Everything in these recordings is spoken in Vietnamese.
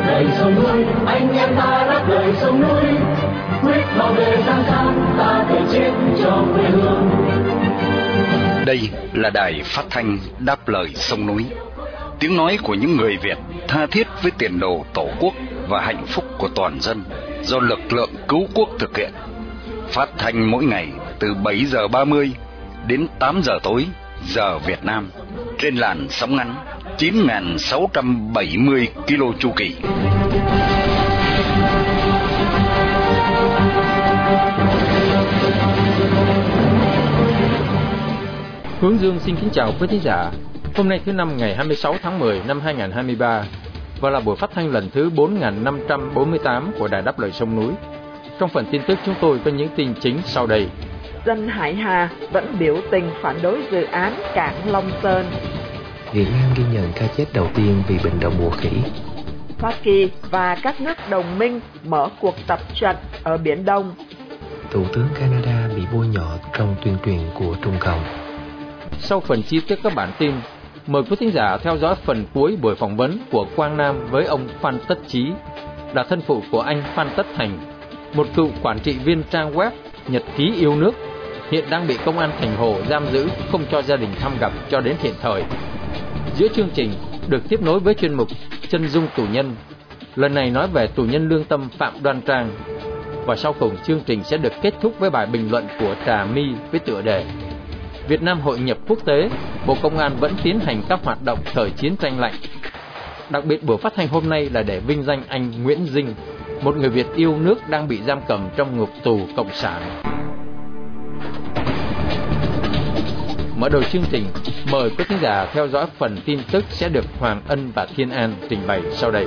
đáp lời sông núi, anh em ta đáp lời sông núi, quyết bảo vệ sang sang, ta thể chết cho quê hương. Đây là đài phát thanh Đáp Lời Sông Núi, tiếng nói của những người Việt tha thiết với tiền đồ tổ quốc và hạnh phúc của toàn dân, do lực lượng cứu quốc thực hiện, phát thanh mỗi ngày từ 7:30 đến 8 giờ tối giờ Việt Nam trên làn sóng ngắn 9.670 kilo chu kỳ. Hướng Dương xin kính chào quý thính giả. Hôm nay thứ năm ngày 26 tháng 10 năm 2023 và là buổi phát thanh lần thứ 4548 của Đài Đáp Lời Sông Núi. Trong phần tin tức chúng tôi có những tin chính sau đây. Dân Hải Hà vẫn biểu tình phản đối dự án cảng Long Sơn. Việt Nam ghi nhận ca chết đầu tiên vì bệnh đậu mùa khỉ. Hoa Kỳ và các nước đồng minh mở cuộc tập trận ở Biển Đông. Thủ tướng Canada bị bôi nhọ trong tuyên truyền của Trung Cộng. Sau phần chi tiết các bản tin, mời quý thính giả theo dõi phần cuối buổi phỏng vấn của Quang Nam với ông Phan Tất Chí, là thân phụ của anh Phan Tất Thành, một cựu quản trị viên trang web Nhật Ký Yêu Nước, hiện đang bị công an Thành Hồ giam giữ không cho gia đình thăm gặp cho đến hiện thời. Giữa chương trình được tiếp nối với chuyên mục Chân dung tù nhân, lần này nói về tù nhân lương tâm Phạm Đoan Trang. Và sau cùng chương trình sẽ được kết thúc với bài bình luận của Trà My với tựa đề Việt Nam hội nhập quốc tế, Bộ Công an vẫn tiến hành các hoạt động thời chiến tranh lạnh. Đặc biệt buổi phát thanh hôm nay là để vinh danh anh Nguyễn Dinh, một người Việt yêu nước đang bị giam cầm trong ngục tù cộng sản. Mở đầu chương trình, mời quý khán giả theo dõi phần tin tức sẽ được Hoàng Ân và Thiên An trình bày sau đây.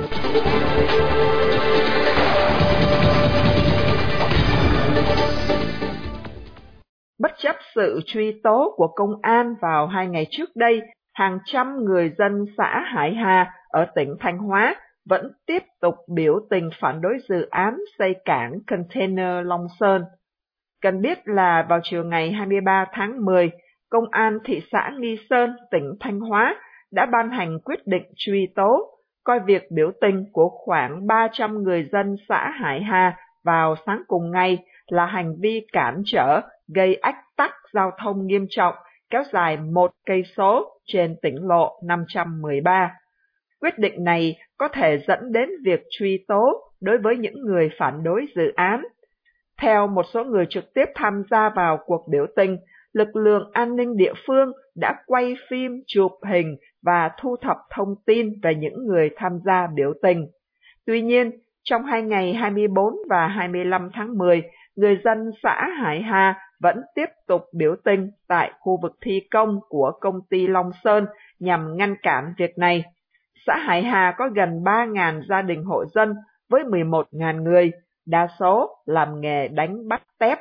Bất chấp sự truy tố của công an vào 2 ngày trước đây, hàng trăm người dân xã Hải Hà ở tỉnh Thanh Hóa vẫn tiếp tục biểu tình phản đối dự án xây cảng container Long Sơn. Cần biết là vào chiều ngày 23 tháng 10, Công an thị xã Nghi Sơn, tỉnh Thanh Hóa đã ban hành quyết định truy tố, coi việc biểu tình của khoảng 300 người dân xã Hải Hà vào sáng cùng ngày là hành vi cản trở, gây ách tắc giao thông nghiêm trọng, kéo dài 1 cây số trên tỉnh lộ 513. Quyết định này có thể dẫn đến việc truy tố đối với những người phản đối dự án. Theo một số người trực tiếp tham gia vào cuộc biểu tình, lực lượng an ninh địa phương đã quay phim, chụp hình và thu thập thông tin về những người tham gia biểu tình. Tuy nhiên, trong 2 ngày 24 và 25 tháng 10, người dân xã Hải Hà vẫn tiếp tục biểu tình tại khu vực thi công của công ty Long Sơn nhằm ngăn cản việc này. Xã Hải Hà có gần 3.000 gia đình hộ dân với 11.000 người, đa số làm nghề đánh bắt tép.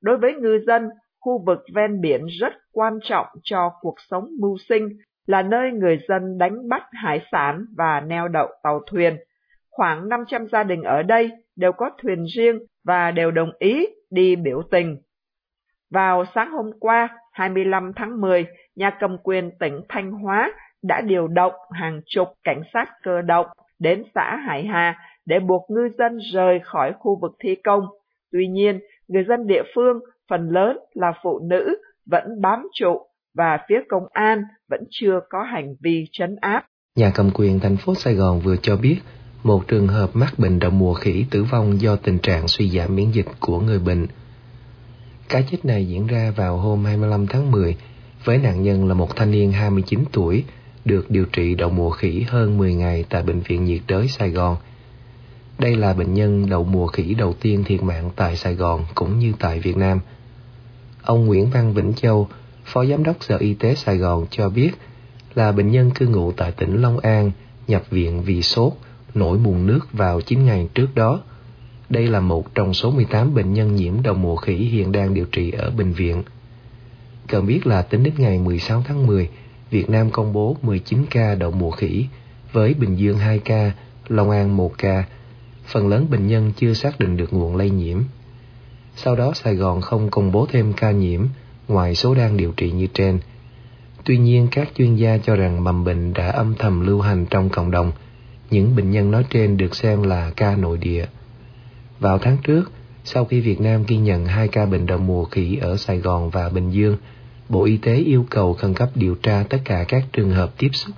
Đối với ngư dân, khu vực ven biển rất quan trọng cho cuộc sống mưu sinh, là nơi người dân đánh bắt hải sản và neo đậu tàu thuyền. Khoảng 500 gia đình ở đây đều có thuyền riêng và đều đồng ý đi biểu tình. Vào sáng hôm qua, 25 tháng 10, nhà cầm quyền tỉnh Thanh Hóa đã điều động hàng chục cảnh sát cơ động đến xã Hải Hà để buộc ngư dân rời khỏi khu vực thi công. Tuy nhiên, người dân địa phương, phần lớn là phụ nữ, vẫn bám trụ và phía công an vẫn chưa có hành vi trấn áp. Nhà cầm quyền thành phố Sài Gòn vừa cho biết một trường hợp mắc bệnh đậu mùa khỉ tử vong do tình trạng suy giảm miễn dịch của người bệnh. Cái chết này diễn ra vào hôm 25 tháng 10 với nạn nhân là một thanh niên 29 tuổi được điều trị đậu mùa khỉ hơn 10 ngày tại Bệnh viện nhiệt đới Sài Gòn. Đây là bệnh nhân đậu mùa khỉ đầu tiên thiệt mạng tại Sài Gòn cũng như tại Việt Nam. Ông Nguyễn Văn Vĩnh Châu, Phó Giám đốc Sở Y tế Sài Gòn cho biết là bệnh nhân cư ngụ tại tỉnh Long An nhập viện vì sốt, nổi mụn nước vào 9 ngày trước đó. Đây là một trong số 18 bệnh nhân nhiễm đậu mùa khỉ hiện đang điều trị ở bệnh viện. Cần biết là tính đến ngày 16 tháng 10, Việt Nam công bố 19 ca đậu mùa khỉ, với Bình Dương 2 ca, Long An 1 ca. Phần lớn bệnh nhân chưa xác định được nguồn lây nhiễm. Sau đó Sài Gòn không công bố thêm ca nhiễm ngoài số đang điều trị như trên. Tuy nhiên, các chuyên gia cho rằng mầm bệnh đã âm thầm lưu hành trong cộng đồng, những bệnh nhân nói trên được xem là ca nội địa. Vào tháng trước, sau khi Việt Nam ghi nhận 2 ca bệnh đậu mùa khỉ ở Sài Gòn và Bình Dương, Bộ Y tế yêu cầu khẩn cấp điều tra tất cả các trường hợp tiếp xúc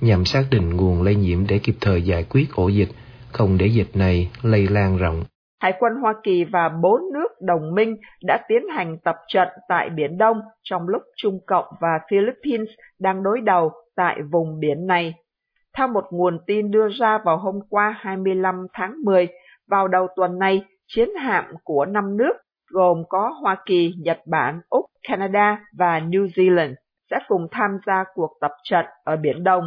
nhằm xác định nguồn lây nhiễm để kịp thời giải quyết ổ dịch, không để dịch này lây lan rộng. Hải quân Hoa Kỳ và 4 nước đồng minh đã tiến hành tập trận tại Biển Đông trong lúc Trung Cộng và Philippines đang đối đầu tại vùng biển này. Theo một nguồn tin đưa ra vào hôm qua 25 tháng 10, vào đầu tuần này, chiến hạm của 5 nước gồm có Hoa Kỳ, Nhật Bản, Úc, Canada và New Zealand sẽ cùng tham gia cuộc tập trận ở Biển Đông.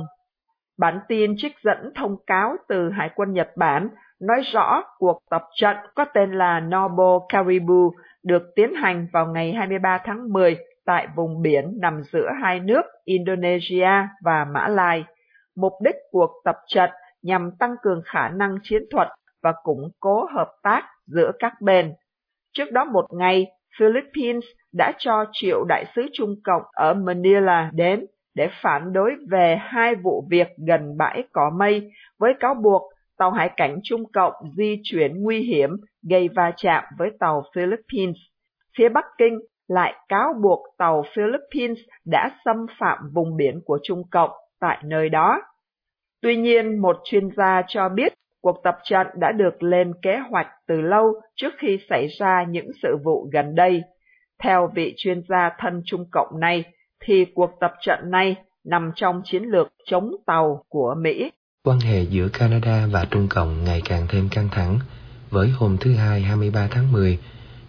Bản tin trích dẫn thông cáo từ Hải quân Nhật Bản nói rõ cuộc tập trận có tên là Nobu Karibu được tiến hành vào ngày 23 tháng 10 tại vùng biển nằm giữa hai nước Indonesia và Mã Lai. Mục đích cuộc tập trận nhằm tăng cường khả năng chiến thuật và củng cố hợp tác giữa các bên. Trước đó một ngày, Philippines đã cho triệu đại sứ Trung Cộng ở Manila đến để phản đối về 2 vụ việc gần bãi Cỏ Mây với cáo buộc tàu hải cảnh Trung Cộng di chuyển nguy hiểm gây va chạm với tàu Philippines. Phía Bắc Kinh lại cáo buộc tàu Philippines đã xâm phạm vùng biển của Trung Cộng tại nơi đó. Tuy nhiên, một chuyên gia cho biết cuộc tập trận đã được lên kế hoạch từ lâu trước khi xảy ra những sự vụ gần đây. Theo vị chuyên gia thân Trung Cộng này, thì cuộc tập trận này nằm trong chiến lược chống tàu của Mỹ. Quan hệ giữa Canada và Trung Cộng ngày càng thêm căng thẳng. Với hôm thứ Hai 23 tháng 10,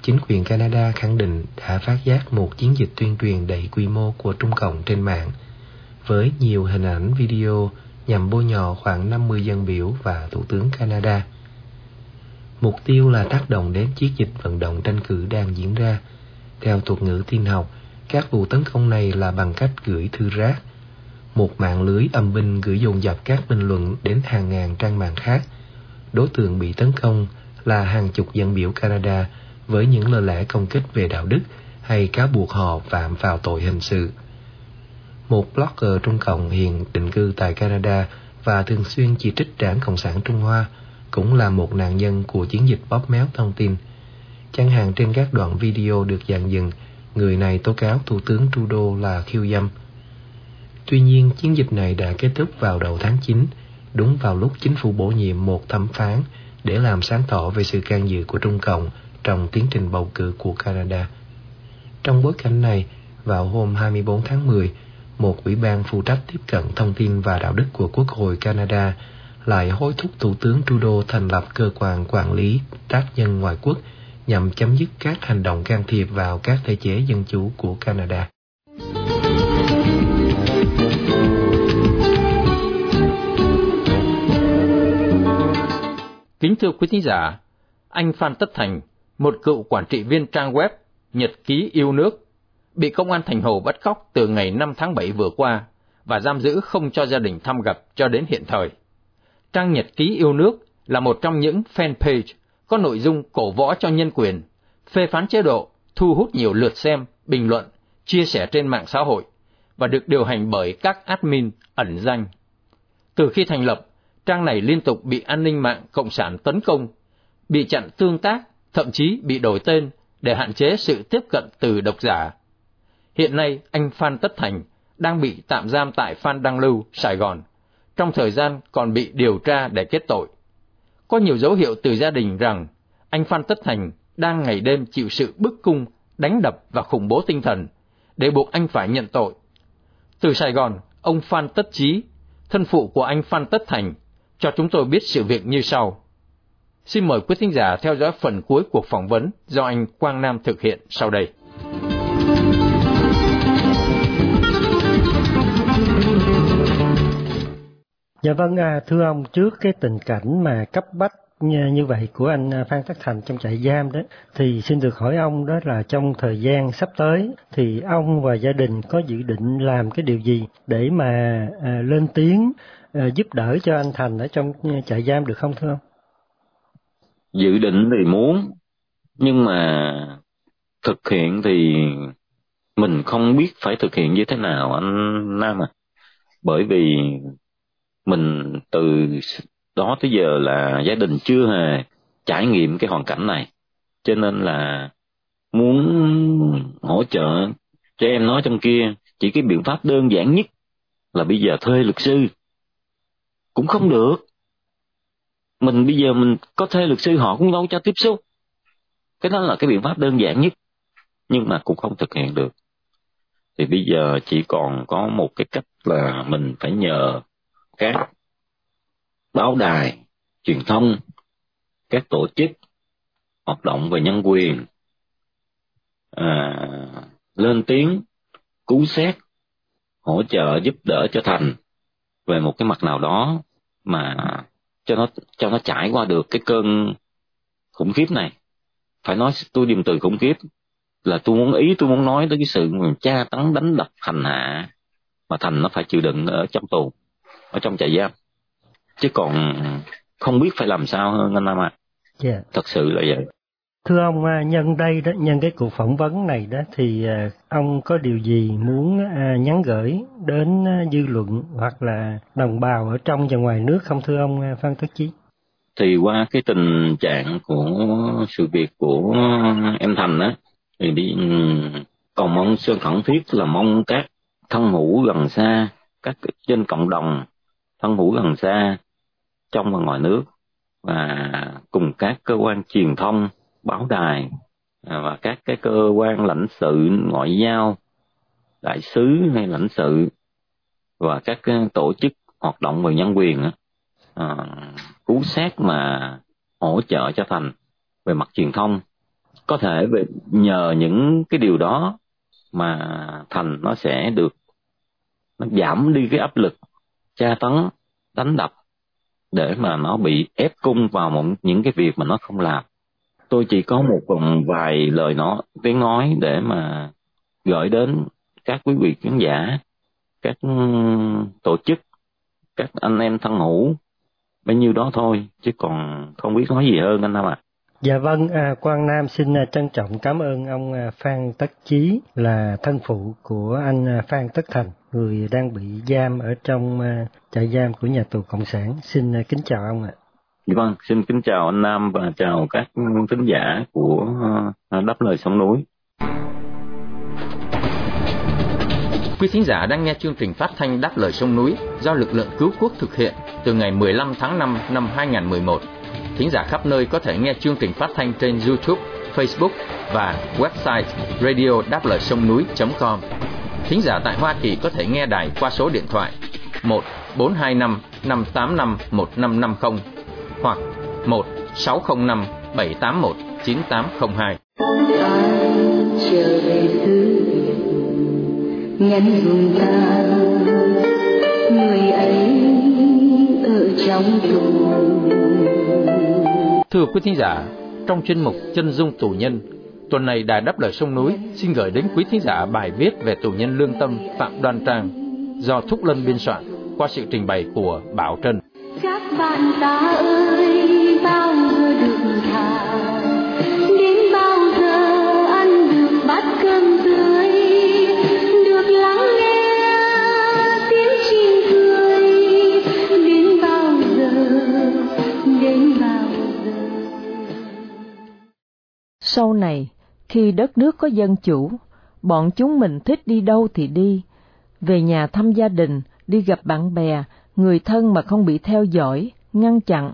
chính quyền Canada khẳng định đã phát giác một chiến dịch tuyên truyền đầy quy mô của Trung Cộng trên mạng, với nhiều hình ảnh video nhằm bôi nhọ khoảng 50 dân biểu và Thủ tướng Canada. Mục tiêu là tác động đến chiến dịch vận động tranh cử đang diễn ra. Theo thuật ngữ tin học, các vụ tấn công này là bằng cách gửi thư rác. Một mạng lưới âm binh gửi dồn dập các bình luận đến hàng ngàn trang mạng khác. Đối tượng bị tấn công là hàng chục dân biểu Canada với những lời lẽ công kích về đạo đức hay cáo buộc họ phạm vào tội hình sự. Một blogger Trung Cộng hiện định cư tại Canada và thường xuyên chỉ trích Đảng Cộng sản Trung Hoa cũng là một nạn nhân của chiến dịch bóp méo thông tin. Chẳng hạn trên các đoạn video được dàn dựng, người này tố cáo Thủ tướng Trudeau là khiêu dâm. Tuy nhiên, chiến dịch này đã kết thúc vào đầu tháng 9, đúng vào lúc chính phủ bổ nhiệm một thẩm phán để làm sáng tỏ về sự can dự của Trung Cộng trong tiến trình bầu cử của Canada. Trong bối cảnh này, vào hôm 24 tháng 10, một ủy ban phụ trách tiếp cận thông tin và đạo đức của Quốc hội Canada lại hối thúc Thủ tướng Trudeau thành lập cơ quan quản lý tác nhân ngoại quốc nhằm chấm dứt các hành động can thiệp vào các thể chế dân chủ của Canada. Kính thưa quý thính giả, anh Phan Tất Thành, một cựu quản trị viên trang web Nhật Ký Yêu Nước, bị công an Thành Hồ bắt cóc từ ngày 5 tháng 7 vừa qua và giam giữ không cho gia đình thăm gặp cho đến hiện thời. Trang Nhật Ký Yêu Nước là một trong những fanpage có nội dung cổ võ cho nhân quyền, phê phán chế độ, thu hút nhiều lượt xem, bình luận, chia sẻ trên mạng xã hội và được điều hành bởi các admin ẩn danh. Từ khi thành lập, trang này liên tục bị an ninh mạng cộng sản tấn công, bị chặn tương tác, thậm chí bị đổi tên để hạn chế sự tiếp cận từ độc giả. Hiện nay, anh Phan Tất Thành đang bị tạm giam tại Phan Đăng Lưu, Sài Gòn, trong thời gian còn bị điều tra để kết tội. Có nhiều dấu hiệu từ gia đình rằng anh Phan Tất Thành đang ngày đêm chịu sự bức cung, đánh đập và khủng bố tinh thần để buộc anh phải nhận tội. Từ Sài Gòn, ông Phan Tất Chí, thân phụ của anh Phan Tất Thành, cho chúng tôi biết sự việc như sau. Xin mời quý thính giả theo dõi phần cuối cuộc phỏng vấn do anh Quang Nam thực hiện sau đây. Dạ vâng, thưa ông, trước cái tình cảnh mà cấp bách như vậy của anh Phan Tất Thành trong trại giam đó, thì xin được hỏi ông đó là trong thời gian sắp tới thì ông và gia đình có dự định làm cái điều gì để mà lên tiếng giúp đỡ cho anh Thành ở trong trại giam được không thưa ông? Dự định thì muốn, nhưng mà thực hiện thì mình không biết phải thực hiện như thế nào anh Nam à. Bởi vì mình từ đó tới giờ là gia đình chưa hề trải nghiệm cái hoàn cảnh này, cho nên là muốn hỗ trợ trẻ em nói trong kia, chỉ cái biện pháp đơn giản nhất là bây giờ thuê luật sư cũng không được. Mình bây giờ mình có thuê luật sư họ cũng đâu cho tiếp xúc, cái đó là cái biện pháp đơn giản nhất, nhưng mà cũng không thực hiện được. Thì bây giờ chỉ còn có một cái cách là mình phải nhờ các báo đài, truyền thông, các tổ chức hoạt động về nhân quyền lên tiếng cứu xét, hỗ trợ giúp đỡ cho Thành về một cái mặt nào đó mà cho nó trải qua được cái cơn khủng khiếp này. Phải nói tôi dùng từ khủng khiếp là tôi muốn nói tới cái sự tra tấn, đánh đập, hành hạ mà Thành nó phải chịu đựng ở trong tù, ở trong trại giam, chứ còn không biết phải làm sao hơn anh Nam ạ. Yeah. Thật sự là vậy. Thưa ông, nhân đây đó, nhân cái cuộc phỏng vấn này đó, thì ông có điều gì muốn nhắn gửi đến dư luận hoặc là đồng bào ở trong và ngoài nước không thưa ông Phan Tất Chí? Thì qua cái tình trạng của sự việc của em Thành đó, thì còn mong sự khẩn thiết là mong các thân hữu gần xa, các trên cộng đồng thân hữu gần xa trong và ngoài nước, và cùng các cơ quan truyền thông, báo đài và các cái cơ quan lãnh sự ngoại giao, đại sứ hay lãnh sự và các tổ chức hoạt động về nhân quyền cứu xét mà hỗ trợ cho Thành về mặt truyền thông. Có thể nhờ những cái điều đó mà Thành nó sẽ được, nó giảm đi cái áp lực tra tấn, đánh đập để mà nó bị ép cung vào những cái việc mà nó không làm. Tôi chỉ có một vài lời tiếng nói để mà gửi đến các quý vị khán giả, các tổ chức, các anh em thân hữu, bấy nhiêu đó thôi, chứ còn không biết nói gì hơn anh Nam ạ. Dạ vâng, Quang Nam xin trân trọng cảm ơn ông Phan Tất Chí là thân phụ của anh Phan Tất Thành, người đang bị giam ở trong trại giam của nhà tù Cộng sản. Xin kính chào ông ạ. Dạ vâng, xin kính chào anh Nam và chào các khán giả của Đáp Lời Sông Núi. Quý khán giả đang nghe chương trình phát thanh Đáp Lời Sông Núi do lực lượng cứu quốc thực hiện từ ngày 15 tháng 5 năm 2011. Thính giả khắp nơi có thể nghe chương trình phát thanh trên YouTube, Facebook và website radio.daplöisongnui.com. Thính giả tại Hoa Kỳ có thể nghe đài qua số điện thoại 1-425-585-1550 hoặc 1-605-781-9802. Trở về xứ nhân dùng ta, người ấy ở trong tù. Thưa quý thính giả, trong chuyên mục Chân dung tù nhân, tuần này đài Đáp Lời Sông Núi xin gửi đến quý thính giả bài viết về tù nhân lương tâm Phạm Đoan Trang do Thúc Lân biên soạn qua sự trình bày của Bảo Trân. Các bạn ta ơi, bao giờ được thả, đến bao giờ ăn được bát cơm tươi, được lắng nghe tiếng chim cười, đến bao giờ, đến bao giờ. Sau này, khi đất nước có dân chủ, bọn chúng mình thích đi đâu thì đi, về nhà thăm gia đình, đi gặp bạn bè, người thân mà không bị theo dõi, ngăn chặn.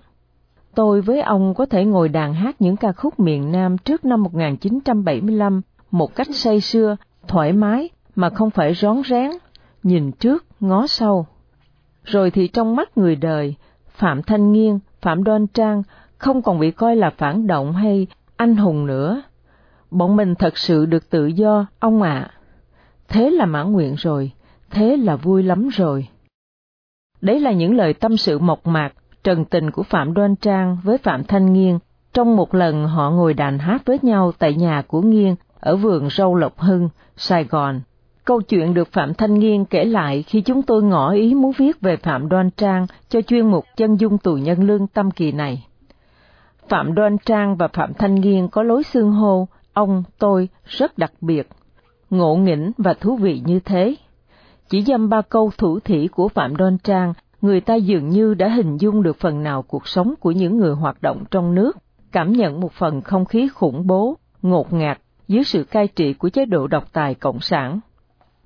Tôi với ông có thể ngồi đàn hát những ca khúc miền Nam trước năm 1975 một cách say sưa, thoải mái mà không phải rón rén, nhìn trước, ngó sau. Rồi thì trong mắt người đời, Phạm Thanh Nghiên, Phạm Đoan Trang không còn bị coi là phản động hay anh hùng nữa. Bọn mình thật sự được tự do, ông ạ. Thế là mãn nguyện rồi, thế là vui lắm rồi. Đấy là những lời tâm sự mộc mạc, trần tình của Phạm Đoan Trang với Phạm Thanh Nghiên trong một lần họ ngồi đàn hát với nhau tại nhà của Nghiên ở vườn Rau Lộc Hưng, Sài Gòn. Câu chuyện được Phạm Thanh Nghiên kể lại khi chúng tôi ngỏ ý muốn viết về Phạm Đoan Trang cho chuyên mục Chân dung tù nhân lương tâm kỳ này. Phạm Đoan Trang và Phạm Thanh Nghiên có lối xưng hô ông, tôi rất đặc biệt, ngộ nghĩnh và thú vị như thế. Chỉ dăm ba câu thủ thỉ của Phạm Đoan Trang người ta dường như đã hình dung được phần nào cuộc sống của những người hoạt động trong nước, cảm nhận một phần không khí khủng bố, ngột ngạt dưới sự cai trị của chế độ độc tài cộng sản.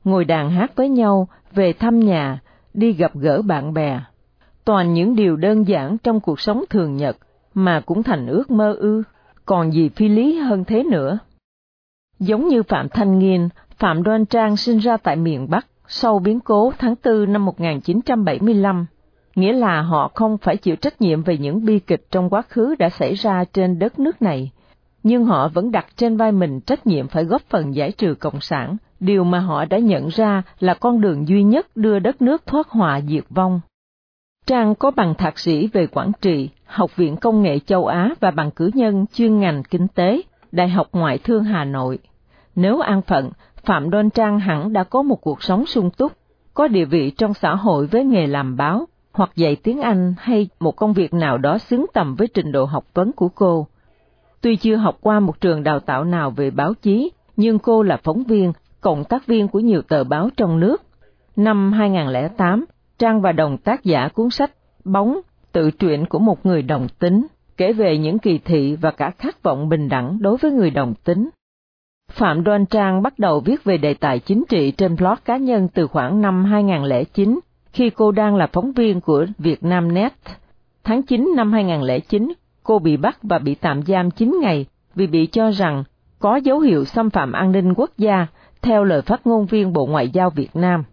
Ngồi đàn hát với nhau, về thăm nhà, đi gặp gỡ bạn bè. Toàn những điều đơn giản trong cuộc sống thường nhật mà cũng thành ước mơ ư, còn gì phi lý hơn thế nữa. Giống như Phạm Thanh Nghiên, Phạm Đoan Trang sinh ra tại miền Bắc sau biến cố tháng 4 năm 1975, nghĩa là họ không phải chịu trách nhiệm về những bi kịch trong quá khứ đã xảy ra trên đất nước này, nhưng họ vẫn đặt trên vai mình trách nhiệm phải góp phần giải trừ Cộng sản, điều mà họ đã nhận ra là con đường duy nhất đưa đất nước thoát họa diệt vong. Trang có bằng thạc sĩ về quản trị, Học viện Công nghệ châu Á và bằng cử nhân chuyên ngành kinh tế, Đại học Ngoại thương Hà Nội. Nếu an phận, Phạm Đoan Trang hẳn đã có một cuộc sống sung túc, có địa vị trong xã hội với nghề làm báo, hoặc dạy tiếng Anh hay một công việc nào đó xứng tầm với trình độ học vấn của cô. Tuy chưa học qua một trường đào tạo nào về báo chí, nhưng cô là phóng viên, cộng tác viên của nhiều tờ báo trong nước. Năm 2008, Trang và đồng tác giả cuốn sách Bóng, tự truyện của một người đồng tính, kể về những kỳ thị và cả khát vọng bình đẳng đối với người đồng tính. Phạm Đoan Trang bắt đầu viết về đề tài chính trị trên blog cá nhân từ khoảng năm 2009, khi cô đang là phóng viên của VietnamNet. Tháng 9 năm 2009, cô bị bắt và bị tạm giam 9 ngày vì bị cho rằng có dấu hiệu xâm phạm an ninh quốc gia, theo lời phát ngôn viên Bộ Ngoại giao Việt Nam.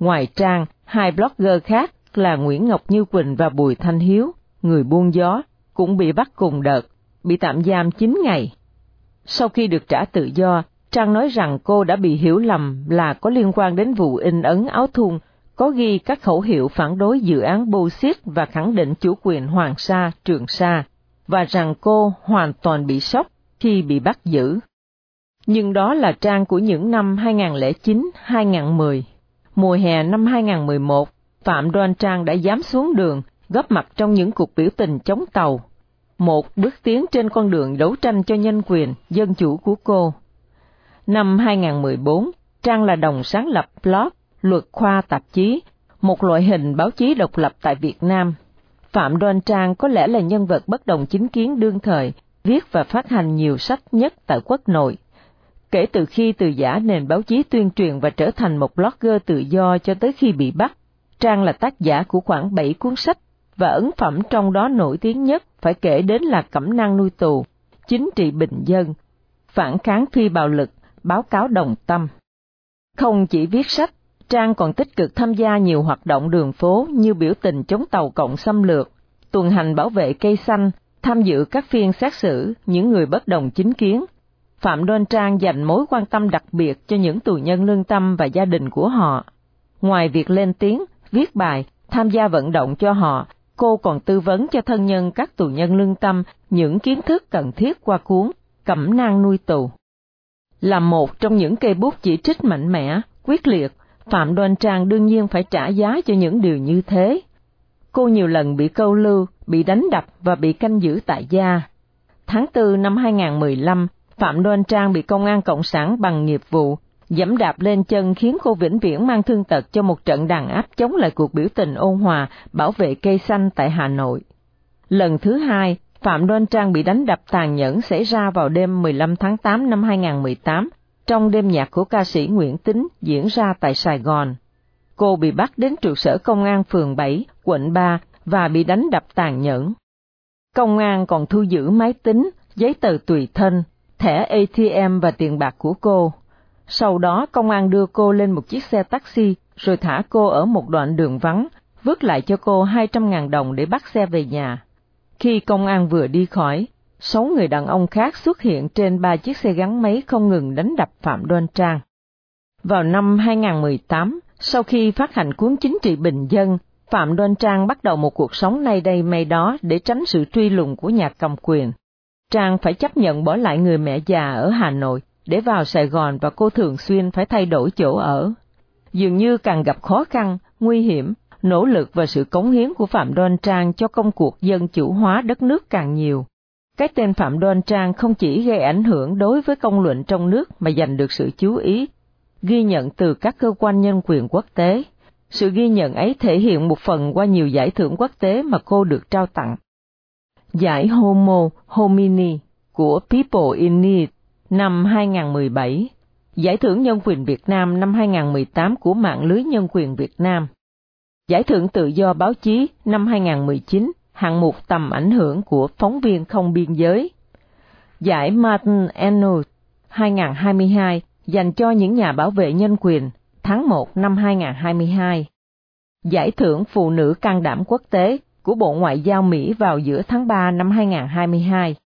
Ngoài Trang, hai blogger khác là Nguyễn Ngọc Như Quỳnh và Bùi Thanh Hiếu, người buôn gió, cũng bị bắt cùng đợt, bị tạm giam 9 ngày. Sau khi được trả tự do, Trang nói rằng cô đã bị hiểu lầm là có liên quan đến vụ in ấn áo thun, có ghi các khẩu hiệu phản đối dự án Bô Xiết và khẳng định chủ quyền Hoàng Sa, Trường Sa, và rằng cô hoàn toàn bị sốc khi bị bắt giữ. Nhưng đó là Trang của những năm 2009-2010. Mùa hè năm 2011, Phạm Đoan Trang đã dám xuống đường, góp mặt trong những cuộc biểu tình chống tàu, một bước tiến trên con đường đấu tranh cho nhân quyền, dân chủ của cô. Năm 2014, Trang là đồng sáng lập blog Luật Khoa tạp chí, một loại hình báo chí độc lập tại Việt Nam. Phạm Đoan Trang có lẽ là nhân vật bất đồng chính kiến đương thời, viết và phát hành nhiều sách nhất tại quốc nội. Kể từ khi từ giã nền báo chí tuyên truyền và trở thành một blogger tự do cho tới khi bị bắt, Trang là tác giả của khoảng 7 cuốn sách, và ấn phẩm trong đó nổi tiếng nhất phải kể đến là Cẩm nang nuôi tù, Chính trị bình dân, Phản kháng phi bạo lực, Báo cáo đồng tâm. Không chỉ viết sách, Trang còn tích cực tham gia nhiều hoạt động đường phố như biểu tình chống tàu cộng xâm lược, tuần hành bảo vệ cây xanh, tham dự các phiên xét xử những người bất đồng chính kiến. Phạm Đoan Trang dành mối quan tâm đặc biệt cho những tù nhân lương tâm và gia đình của họ. Ngoài việc lên tiếng, viết bài, tham gia vận động cho họ, cô còn tư vấn cho thân nhân các tù nhân lương tâm những kiến thức cần thiết qua cuốn Cẩm nang nuôi tù. Là một trong những cây bút chỉ trích mạnh mẽ, quyết liệt, Phạm Đoan Trang đương nhiên phải trả giá cho những điều như thế. Cô nhiều lần bị câu lưu, bị đánh đập và bị canh giữ tại gia. Tháng 4 năm 2015, Phạm Đoan Trang bị công an cộng sản bằng nghiệp vụ giẫm đạp lên chân, khiến cô vĩnh viễn mang thương tật cho một trận đàn áp chống lại cuộc biểu tình ôn hòa bảo vệ cây xanh tại Hà Nội. Lần thứ hai, Phạm Đoan Trang bị đánh đập tàn nhẫn xảy ra vào đêm 15 tháng 8 năm 2018, trong đêm nhạc của ca sĩ Nguyễn Tính diễn ra tại Sài Gòn. Cô bị bắt đến trụ sở công an phường 7, quận 3 và bị đánh đập tàn nhẫn. Công an còn thu giữ máy tính, giấy tờ tùy thân, thẻ ATM và tiền bạc của cô. Sau đó, công an đưa cô lên một chiếc xe taxi, rồi thả cô ở một đoạn đường vắng, vứt lại cho cô 200.000 đồng để bắt xe về nhà. Khi công an vừa đi khỏi, 6 người đàn ông khác xuất hiện trên 3 chiếc xe gắn máy không ngừng đánh đập Phạm Đoan Trang. Vào năm 2018, sau khi phát hành cuốn Chính trị bình dân, Phạm Đoan Trang bắt đầu một cuộc sống nay đây may đó để tránh sự truy lùng của nhà cầm quyền. Trang phải chấp nhận bỏ lại người mẹ già ở Hà Nội để vào Sài Gòn, và cô thường xuyên phải thay đổi chỗ ở. Dường như càng gặp khó khăn, nguy hiểm, nỗ lực và sự cống hiến của Phạm Đoan Trang cho công cuộc dân chủ hóa đất nước càng nhiều. Cái tên Phạm Đoan Trang không chỉ gây ảnh hưởng đối với công luận trong nước mà giành được sự chú ý, ghi nhận từ các cơ quan nhân quyền quốc tế. Sự ghi nhận ấy thể hiện một phần qua nhiều giải thưởng quốc tế mà cô được trao tặng. Giải Homo Homini của People in Need năm 2017, Giải thưởng Nhân quyền Việt Nam năm 2018 của Mạng Lưới Nhân quyền Việt Nam, Giải thưởng Tự do Báo chí năm 2019, hạng mục Tầm ảnh hưởng của Phóng viên Không Biên Giới, Giải Martin Ennout 2022 dành cho những nhà bảo vệ nhân quyền tháng 1 năm 2022, Giải thưởng Phụ nữ can đảm quốc tế của Bộ Ngoại giao Mỹ vào giữa tháng 3 năm 2022,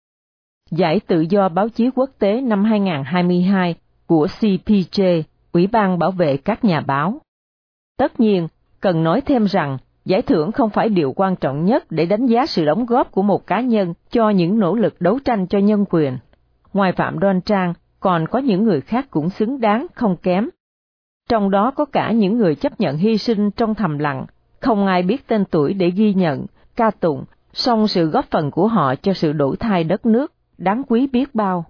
Giải Tự do Báo chí quốc tế năm 2022 của CPJ, Ủy ban bảo vệ các nhà báo. Tất nhiên, cần nói thêm rằng, giải thưởng không phải điều quan trọng nhất để đánh giá sự đóng góp của một cá nhân cho những nỗ lực đấu tranh cho nhân quyền. Ngoài Phạm Đoan Trang, còn có những người khác cũng xứng đáng không kém. Trong đó có cả những người chấp nhận hy sinh trong thầm lặng, không ai biết tên tuổi để ghi nhận, ca tụng, song sự góp phần của họ cho sự đổi thay đất nước, đáng quý biết bao.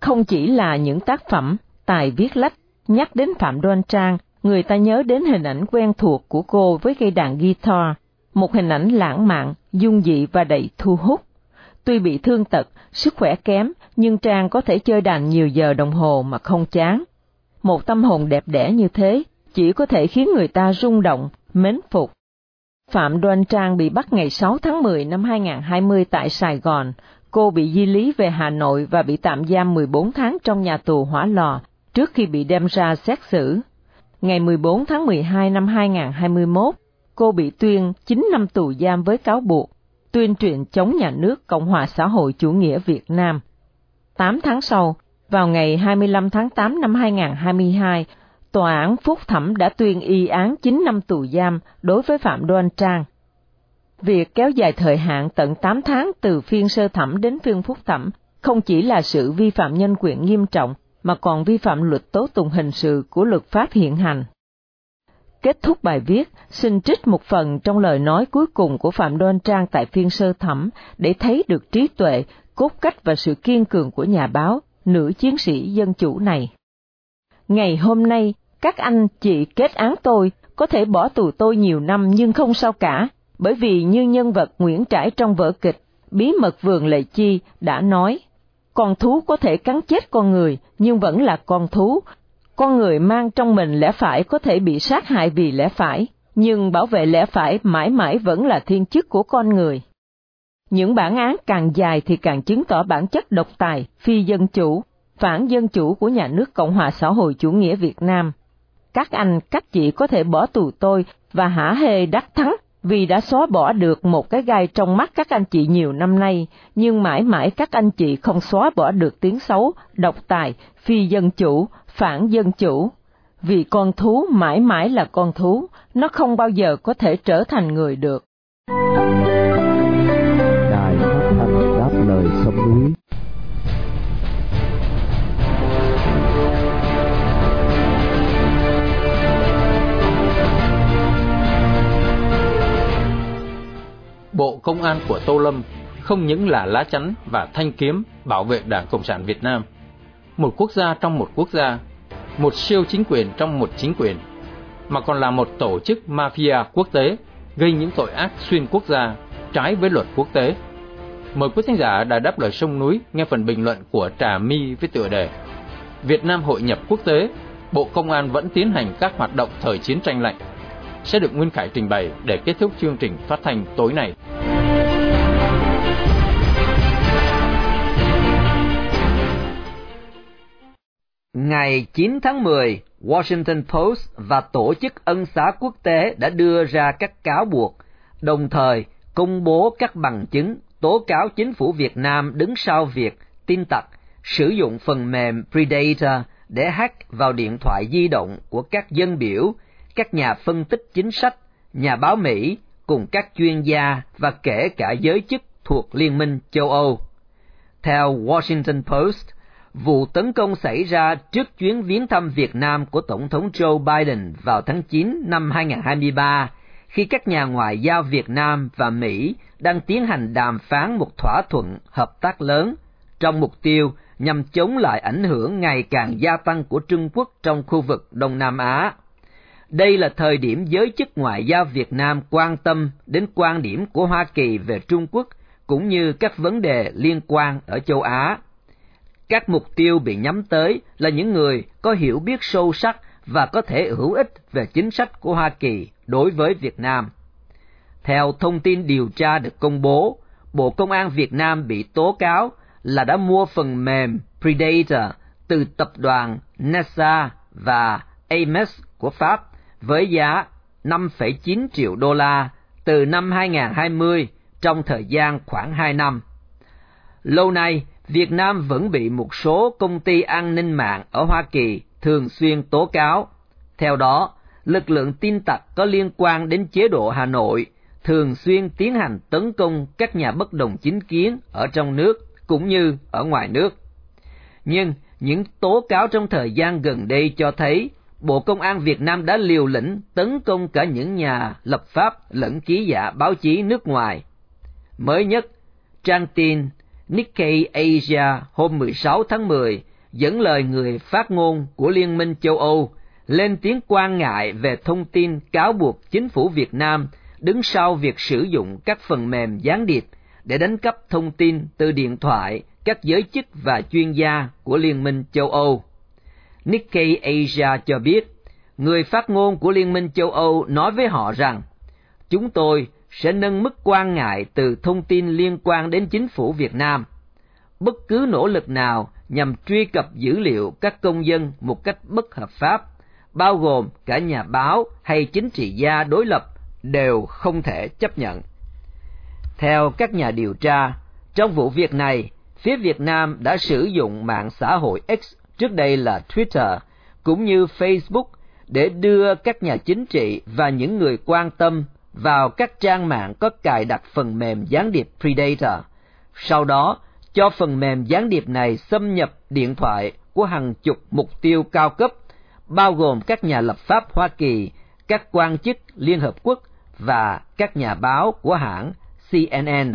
Không chỉ là những tác phẩm, tài viết lách, nhắc đến Phạm Đoan Trang, người ta nhớ đến hình ảnh quen thuộc của cô với cây đàn guitar, một hình ảnh lãng mạn, dung dị và đầy thu hút. Tuy bị thương tật, sức khỏe kém, nhưng Trang có thể chơi đàn nhiều giờ đồng hồ mà không chán. Một tâm hồn đẹp đẽ như thế, chỉ có thể khiến người ta rung động, mến phục. Phạm Đoan Trang bị bắt ngày 6 tháng 10 năm 2020 tại Sài Gòn. Cô bị di lý về Hà Nội và bị tạm giam 14 tháng trong nhà tù Hỏa Lò trước khi bị đem ra xét xử. Ngày 14 tháng 12 năm 2021, cô bị tuyên 9 năm tù giam với cáo buộc tuyên truyền chống nhà nước Cộng hòa xã hội chủ nghĩa Việt Nam. 8 tháng sau, vào ngày 25 tháng 8 năm 2022, Tòa án Phúc thẩm đã tuyên y án 9 năm tù giam đối với Phạm Đoan Trang. Việc kéo dài thời hạn tận 8 tháng từ phiên sơ thẩm đến phiên phúc thẩm không chỉ là sự vi phạm nhân quyền nghiêm trọng, mà còn vi phạm luật tố tụng hình sự của luật pháp hiện hành. Kết thúc bài viết, xin trích một phần trong lời nói cuối cùng của Phạm Đoan Trang tại phiên sơ thẩm để thấy được trí tuệ, cốt cách và sự kiên cường của nhà báo, nữ chiến sĩ dân chủ này. Ngày hôm nay, các anh chị kết án tôi, có thể bỏ tù tôi nhiều năm nhưng không sao cả, bởi vì như nhân vật Nguyễn Trãi trong vở kịch Bí Mật Vườn Lệ Chi đã nói, con thú có thể cắn chết con người nhưng vẫn là con thú. Con người mang trong mình lẽ phải có thể bị sát hại vì lẽ phải, nhưng bảo vệ lẽ phải mãi mãi vẫn là thiên chức của con người. Những bản án càng dài thì càng chứng tỏ bản chất độc tài, phi dân chủ, phản dân chủ của nhà nước Cộng hòa xã hội chủ nghĩa Việt Nam. Các anh, các chị có thể bỏ tù tôi và hả hê đắc thắng vì đã xóa bỏ được một cái gai trong mắt các anh chị nhiều năm nay, nhưng mãi mãi các anh chị không xóa bỏ được tiếng xấu, độc tài, phi dân chủ, phản dân chủ. Vì con thú mãi mãi là con thú, nó không bao giờ có thể trở thành người được. Đài phát thanh Đáp Lời Sông Núi. Bộ Công an của Tô Lâm không những là lá chắn và thanh kiếm bảo vệ Đảng Cộng sản Việt Nam, một quốc gia trong một quốc gia, một siêu chính quyền trong một chính quyền, mà còn là một tổ chức mafia quốc tế gây những tội ác xuyên quốc gia, trái với luật quốc tế. Mời quý thính giả đã Đáp Lời Sông Núi nghe phần bình luận của Trà My với tựa đề Việt Nam hội nhập quốc tế, Bộ Công an vẫn tiến hành các hoạt động thời chiến tranh lạnh, sẽ được Nguyên Khải trình bày để kết thúc chương trình phát thanh tối nay. Ngày 9 tháng 10, Washington Post và Tổ chức Ân Xá Quốc tế đã đưa ra các cáo buộc, đồng thời công bố các bằng chứng tố cáo chính phủ Việt Nam đứng sau việc tin tặc sử dụng phần mềm Predator để hack vào điện thoại di động của các dân biểu, các nhà phân tích chính sách, nhà báo Mỹ cùng các chuyên gia và kể cả giới chức thuộc Liên minh châu Âu. Theo Washington Post, vụ tấn công xảy ra trước chuyến viếng thăm Việt Nam của Tổng thống Joe Biden vào tháng 9 năm 2023, khi các nhà ngoại giao Việt Nam và Mỹ đang tiến hành đàm phán một thỏa thuận hợp tác lớn trong mục tiêu nhằm chống lại ảnh hưởng ngày càng gia tăng của Trung Quốc trong khu vực Đông Nam Á. Đây là thời điểm giới chức ngoại giao Việt Nam quan tâm đến quan điểm của Hoa Kỳ về Trung Quốc cũng như các vấn đề liên quan ở châu Á. Các mục tiêu bị nhắm tới là những người có hiểu biết sâu sắc và có thể hữu ích về chính sách của Hoa Kỳ đối với Việt Nam. Theo thông tin điều tra được công bố, Bộ Công an Việt Nam bị tố cáo là đã mua phần mềm Predator từ tập đoàn NASA và Ames của Pháp với giá $5,9 triệu từ năm 2020 trong thời gian khoảng 2 năm. Lâu nay, Việt Nam vẫn bị một số công ty an ninh mạng ở Hoa Kỳ thường xuyên tố cáo. Theo đó, lực lượng tin tặc có liên quan đến chế độ Hà Nội thường xuyên tiến hành tấn công các nhà bất đồng chính kiến ở trong nước cũng như ở ngoài nước. Nhưng những tố cáo trong thời gian gần đây cho thấy Bộ Công an Việt Nam đã liều lĩnh tấn công cả những nhà lập pháp lẫn ký giả báo chí nước ngoài. Mới nhất, trang tin Nikkei Asia hôm 16 tháng 10 dẫn lời người phát ngôn của Liên minh châu Âu lên tiếng quan ngại về thông tin cáo buộc chính phủ Việt Nam đứng sau việc sử dụng các phần mềm gián điệp để đánh cắp thông tin từ điện thoại các giới chức và chuyên gia của Liên minh châu Âu. Nikkei Asia cho biết, người phát ngôn của Liên minh châu Âu nói với họ rằng, chúng tôi sẽ nâng mức quan ngại từ thông tin liên quan đến chính phủ Việt Nam. Bất cứ nỗ lực nào nhằm truy cập dữ liệu các công dân một cách bất hợp pháp, bao gồm cả nhà báo hay chính trị gia đối lập, đều không thể chấp nhận. Theo các nhà điều tra, trong vụ việc này, phía Việt Nam đã sử dụng mạng xã hội X, trước đây là Twitter, cũng như Facebook để đưa các nhà chính trị và những người quan tâm vào các trang mạng có cài đặt phần mềm gián điệp Predator, sau đó cho phần mềm gián điệp này xâm nhập điện thoại của hàng chục mục tiêu cao cấp, bao gồm các nhà lập pháp Hoa Kỳ, các quan chức Liên Hợp Quốc và các nhà báo của hãng CNN.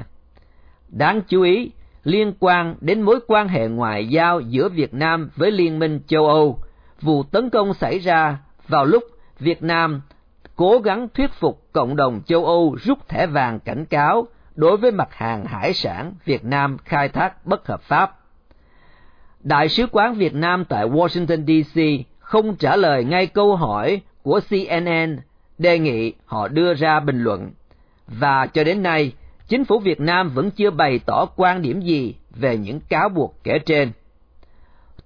Đáng chú ý, liên quan đến mối quan hệ ngoại giao giữa Việt Nam với Liên minh châu Âu, vụ tấn công xảy ra vào lúc Việt Nam cố gắng thuyết phục cộng đồng châu Âu rút thẻ vàng cảnh cáo đối với mặt hàng hải sản Việt Nam khai thác bất hợp pháp. Đại sứ quán Việt Nam tại Washington D.C. không trả lời ngay câu hỏi của CNN đề nghị họ đưa ra bình luận, và cho đến nay, chính phủ Việt Nam vẫn chưa bày tỏ quan điểm gì về những cáo buộc kể trên.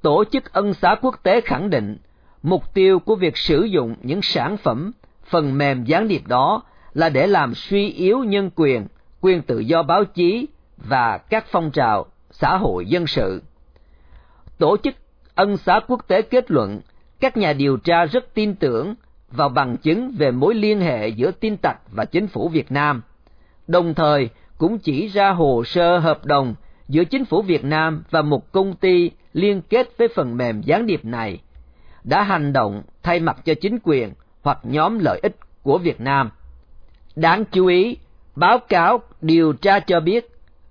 Tổ chức Ân xá Quốc tế khẳng định, mục tiêu của việc sử dụng những sản phẩm, phần mềm gián điệp đó là để làm suy yếu nhân quyền tự do báo chí và các phong trào xã hội dân sự. Tổ chức Ân xá Quốc tế kết luận, các nhà điều tra rất tin tưởng vào bằng chứng về mối liên hệ giữa tin tặc và chính phủ Việt Nam, đồng thời cũng chỉ ra hồ sơ hợp đồng giữa chính phủ Việt Nam và một công ty liên kết với phần mềm gián điệp này đã hành động thay mặt cho chính quyền hoặc nhóm lợi ích của Việt Nam. Đáng chú ý, báo cáo điều tra cho biết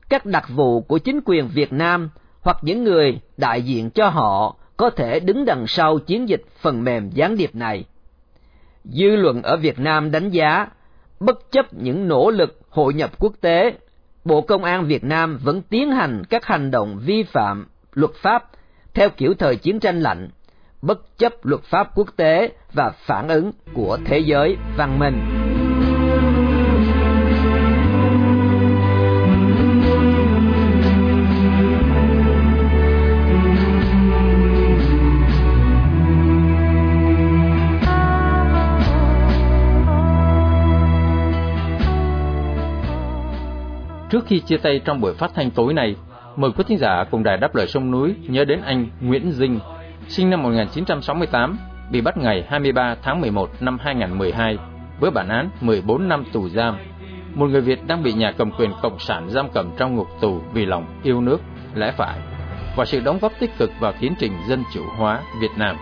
các đặc vụ của chính quyền Việt Nam hoặc những người đại diện cho họ có thể đứng đằng sau chiến dịch phần mềm gián điệp này. Dư luận ở Việt Nam đánh giá, bất chấp những nỗ lực hội nhập quốc tế, Bộ Công an Việt Nam vẫn tiến hành các hành động vi phạm luật pháp theo kiểu thời chiến tranh lạnh, bất chấp luật pháp quốc tế và phản ứng của thế giới văn minh. Trước khi chia tay trong buổi phát thanh tối nay, mời quý thính giả cùng Đài Đáp Lời Sông Núi nhớ đến anh Nguyễn Dinh, sinh năm 1968, bị bắt ngày 23 tháng 11 năm 2012 với bản án 14 năm tù giam. Một người Việt đang bị nhà cầm quyền cộng sản giam cầm trong ngục tù vì lòng yêu nước, lẽ phải và sự đóng góp tích cực vào tiến trình dân chủ hóa Việt Nam.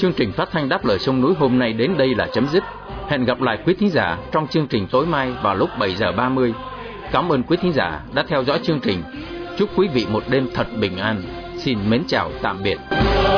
chương trình phát thanh Đáp Lời Sông Núi hôm nay đến đây là chấm dứt. Hẹn gặp lại quý thính giả trong chương trình tối mai vào lúc 7:30. Cảm ơn quý thính giả đã theo dõi chương trình. Chúc quý vị một đêm thật bình an. Xin mến chào, tạm biệt.